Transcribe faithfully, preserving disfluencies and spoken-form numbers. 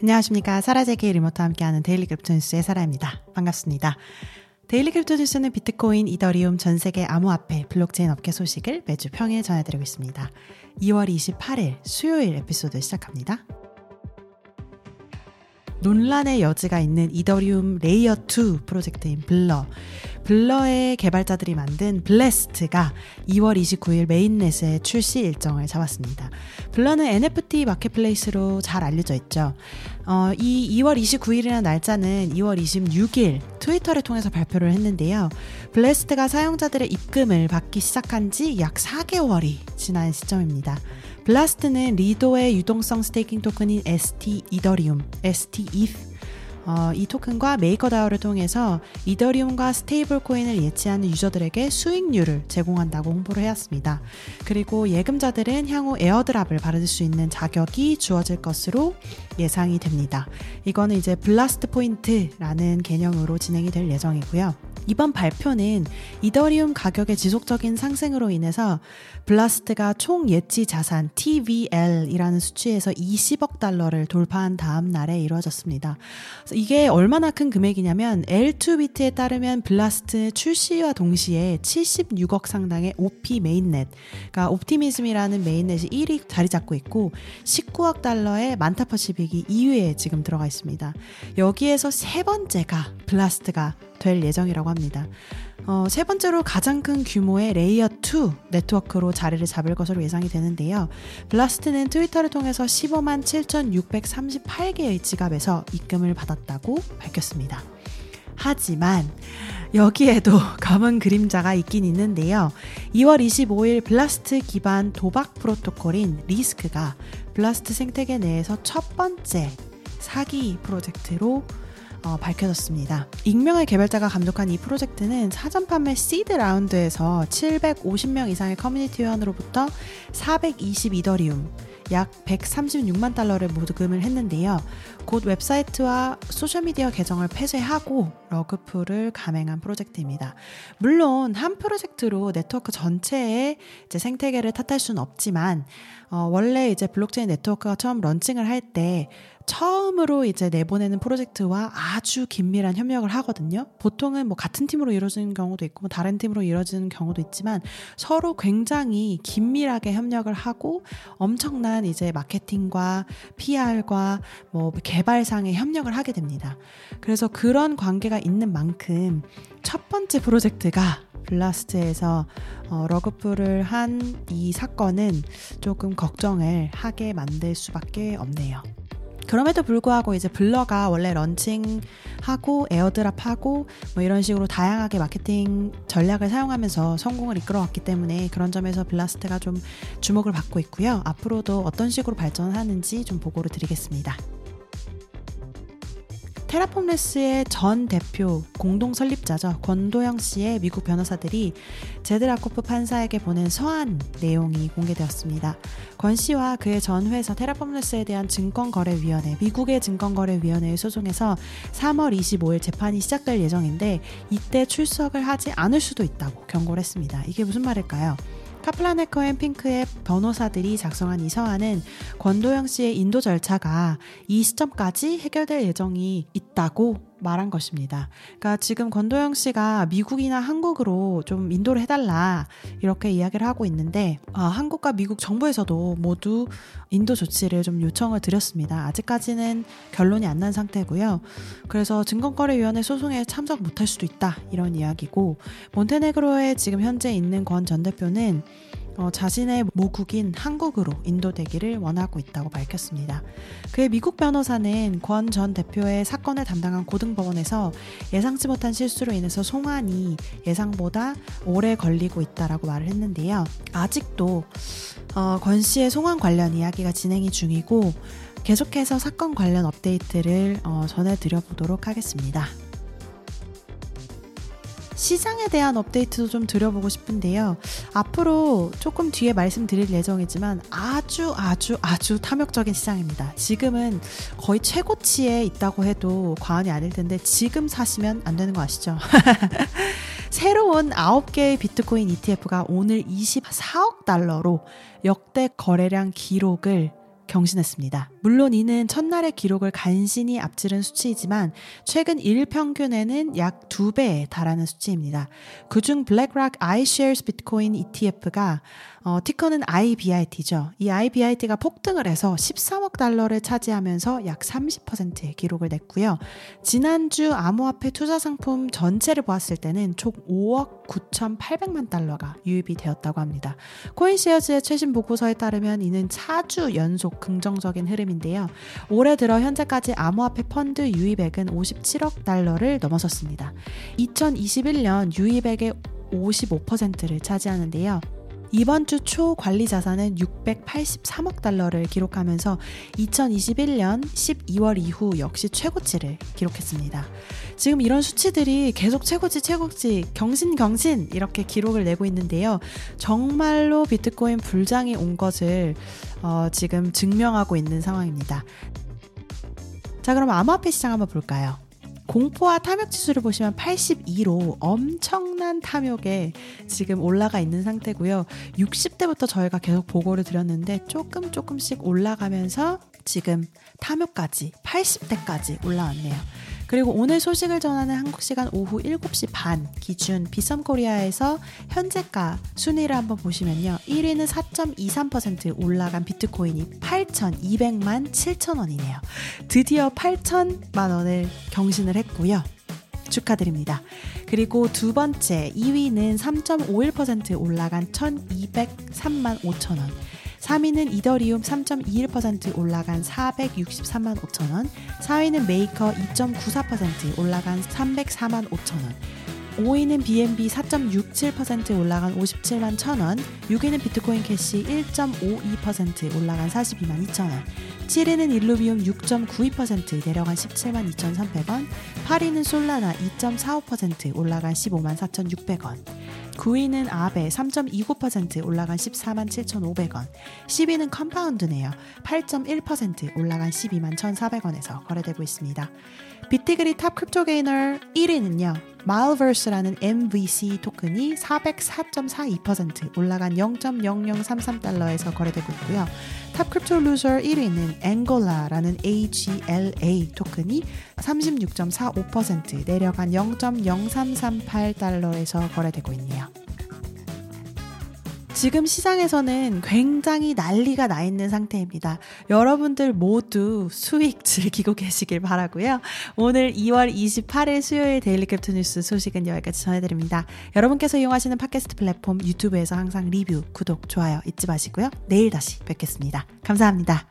안녕하십니까. 사라제기 리모트와 함께하는 데일리 크립토 뉴스의 사라입니다. 반갑습니다. 데일리 크립토 뉴스는 비트코인, 이더리움, 전세계 암호화폐, 블록체인 업계 소식을 매주 평일 전해드리고 있습니다. 이월 이십팔일 수요일 에피소드 시작합니다. 논란의 여지가 있는 이더리움 레이어 투 프로젝트인 블러. 블러의 개발자들이 만든 블라스트가 이월 이십구일 메인넷에 출시 일정을 잡았습니다. 블러는 엔에프티 마켓플레이스로 잘 알려져 있죠. 어, 이 이월 이십구일이라는 날짜는 이월 이십육일 트위터를 통해서 발표를 했는데요. 블라스트가 사용자들의 입금을 받기 시작한 지 약 사 개월이 지난 시점입니다. 블라스트는 리도의 유동성 스테이킹 토큰인 에스티 이더리움, 에스티 이티 어, 이 토큰과 메이커 다오를 통해서 이더리움과 스테이블 코인을 예치하는 유저들에게 수익률을 제공한다고 홍보를 해왔습니다. 그리고 예금자들은 향후 에어드랍을 받을 수 있는 자격이 주어질 것으로 예상이 됩니다. 이거는 이제 블라스트 포인트라는 개념으로 진행이 될 예정이고요. 이번 발표는 이더리움 가격의 지속적인 상승으로 인해서 블라스트가 총 예치 자산 티비엘이라는 수치에서 이십억 달러를 돌파한 다음 날에 이루어졌습니다. 이게 얼마나 큰 금액이냐면 엘투비트에 따르면 블라스트 출시와 동시에 칠십육억 상당의 오피 메인넷, 그러니까 옵티미즘이라는 메인넷이 일위 자리 잡고 있고 십구억 달러의 만타퍼시빅이 이위에 지금 들어가 있습니다. 여기에서 세 번째가 블라스트가 될 예정이라고 합니다. 어, 세 번째로 가장 큰 규모의 레이어 투 네트워크로 자리를 잡을 것으로 예상이 되는데요. 블라스트는 트위터를 통해서 십오만 칠천육백삼십팔개의 지갑에서 입금을 받았다고 밝혔습니다. 하지만 여기에도 검은 그림자가 있긴 있는데요. 이월 이십오일 블라스트 기반 도박 프로토콜인 리스크가 블라스트 생태계 내에서 첫 번째 사기 프로젝트로 어, 밝혀졌습니다. 익명의 개발자가 감독한 이 프로젝트는 사전 판매 시드 라운드에서 칠백오십명 이상의 커뮤니티 회원으로부터 사백이십 이더리움, 약 백삼십육만 달러를 모금을 했는데요. 곧 웹사이트와 소셜미디어 계정을 폐쇄하고 러그풀을 감행한 프로젝트입니다. 물론 한 프로젝트로 네트워크 전체의 이제 생태계를 탓할 수는 없지만 어, 원래 이제 블록체인 네트워크가 처음 런칭을 할 때 처음으로 이제 내보내는 프로젝트와 아주 긴밀한 협력을 하거든요. 보통은 뭐 같은 팀으로 이루어지는 경우도 있고 다른 팀으로 이루어지는 경우도 있지만 서로 굉장히 긴밀하게 협력을 하고 엄청난 이제 마케팅과 피알과 뭐 개발상의 협력을 하게 됩니다. 그래서 그런 관계가 있는 만큼 첫 번째 프로젝트가 블라스트에서 어, 러그풀을 한 이 사건은 조금 걱정을 하게 만들 수밖에 없네요. 그럼에도 불구하고 이제 블러가 원래 런칭하고 에어드랍하고 뭐 이런 식으로 다양하게 마케팅 전략을 사용하면서 성공을 이끌어왔기 때문에 그런 점에서 블라스트가 좀 주목을 받고 있고요. 앞으로도 어떤 식으로 발전하는지 좀 보고를 드리겠습니다. 테라폼레스의 전 대표 공동 설립자죠. 권도형 씨의 미국 변호사들이 제드라코프 판사에게 보낸 서한 내용이 공개되었습니다. 권 씨와 그의 전 회사 테라폼레스에 대한 증권거래위원회, 미국의 증권거래위원회의 소송에서 삼월 이십오일 재판이 시작될 예정인데 이때 출석을 하지 않을 수도 있다고 경고를 했습니다. 이게 무슨 말일까요? 카플라네커 앤 핑크의 변호사들이 작성한 이 서한은 권도형 씨의 인도 절차가 이 시점까지 해결될 예정이 있다고 말한 것입니다. 그러니까 지금 권도형 씨가 미국이나 한국으로 좀 인도를 해달라 이렇게 이야기를 하고 있는데 아, 한국과 미국 정부에서도 모두 인도 조치를 좀 요청을 드렸습니다. 아직까지는 결론이 안 난 상태고요. 그래서 증권거래위원회 소송에 참석 못할 수도 있다 이런 이야기고, 몬테네그로에 지금 현재 있는 권 전 대표는 어, 자신의 모국인 한국으로 인도되기를 원하고 있다고 밝혔습니다. 그의 미국 변호사는 권 전 대표의 사건을 담당한 고등법원에서 예상치 못한 실수로 인해서 송환이 예상보다 오래 걸리고 있다라고 말을 했는데요. 아직도 어, 권 씨의 송환 관련 이야기가 진행이 중이고 계속해서 사건 관련 업데이트를 어, 전해드려보도록 하겠습니다. 시장에 대한 업데이트도 좀 드려보고 싶은데요. 앞으로 조금 뒤에 말씀드릴 예정이지만 아주 아주 아주 탐욕적인 시장입니다. 지금은 거의 최고치에 있다고 해도 과언이 아닐 텐데 지금 사시면 안 되는 거 아시죠? 새로운 아홉 개의 비트코인 이티에프가 오늘 이십사억 달러로 역대 거래량 기록을 경신했습니다. 물론 이는 첫날의 기록을 간신히 앞지른 수치이지만 최근 일평균에는 약 두 배에 달하는 수치입니다. 그중 블랙락 iShares 비트코인 이티에프가 어, 티커는 아이비아이티죠. 이 아이비아이티가 폭등을 해서 십삼억 달러를 차지하면서 약 삼십 퍼센트의 기록을 냈고요. 지난주 암호화폐 투자 상품 전체를 보았을 때는 총 오억 구천팔백만 달러가 유입이 되었다고 합니다. 코인시어즈의 최신 보고서에 따르면 이는 사 주 연속 긍정적인 흐름인데요. 올해 들어 현재까지 암호화폐 펀드 유입액은 오십칠억 달러를 넘어섰습니다. 이천이십일 년 유입액의 오십오 퍼센트를 차지하는데요. 이번 주 초 관리 자산은 육백팔십삼억 달러를 기록하면서 이천이십일 년 십이월 이후 역시 최고치를 기록했습니다. 지금 이런 수치들이 계속 최고치 최고치 경신 경신 이렇게 기록을 내고 있는데요. 정말로 비트코인 불장이 온 것을 어, 지금 증명하고 있는 상황입니다. 자, 그럼 암호화폐 시장 한번 볼까요? 공포와 탐욕 지수를 보시면 팔십이로 엄청난 탐욕에 지금 올라가 있는 상태고요. 육십 대부터 저희가 계속 보고를 드렸는데 조금 조금씩 올라가면서 지금 탐욕까지 팔십 대까지 올라왔네요. 그리고 오늘 소식을 전하는 한국 시간 오후 일곱 시 반 기준 비썸코리아에서 현재가 순위를 한번 보시면요. 일 위는 사 점 이삼 퍼센트 올라간 비트코인이 팔천이백만 칠천 원이네요. 드디어 팔천만 원을 경신을 했고요. 축하드립니다. 그리고 두 번째 이 위는 삼 점 오일 퍼센트 올라간 천이백삼만 오천 원. 삼 위는 이더리움 삼 점 이일 퍼센트 올라간 사백육십삼만 오천 원, 사 위는 메이커 이 점 구사 퍼센트 올라간 삼백사만 오천 원, 오 위는 비앤비 사 점 육칠 퍼센트 올라간 오십칠만 천 원, 육 위는 비트코인 캐시 일 점 오이 퍼센트 올라간 사십이만 이천 원, 칠 위는 일루비움 육 점 구이 퍼센트 내려간 십칠만 이천삼백 원, 팔 위는 솔라나 이 점 사오 퍼센트 올라간 십오만 사천육백 원, 구 위는 아베 삼 점 이구 퍼센트 올라간 십사만 칠천오백 원, 십 위는 컴파운드네요. 팔 점 일 퍼센트 올라간 십이만 천사백 원에서 거래되고 있습니다. 비티그리 탑 크립토 게이너 일 위는요. 마일버스라는 엠브이씨 토큰이 사백사 점 사이 퍼센트 올라간 영 점 영영삼삼 달러에서 거래되고 있고요. 탑 크립토 루저 일 위는 앵골라라는 에이지엘에이 토큰이 삼십육 점 사오 퍼센트 내려간 영 점 영삼삼팔 달러에서 거래되고 있네요. 지금 시장에서는 굉장히 난리가 나 있는 상태입니다. 여러분들 모두 수익 즐기고 계시길 바라고요. 오늘 이월 이십팔일 수요일 데일리 크립토 뉴스 소식은 여기까지 전해드립니다. 여러분께서 이용하시는 팟캐스트 플랫폼 유튜브에서 항상 리뷰, 구독, 좋아요 잊지 마시고요. 내일 다시 뵙겠습니다. 감사합니다.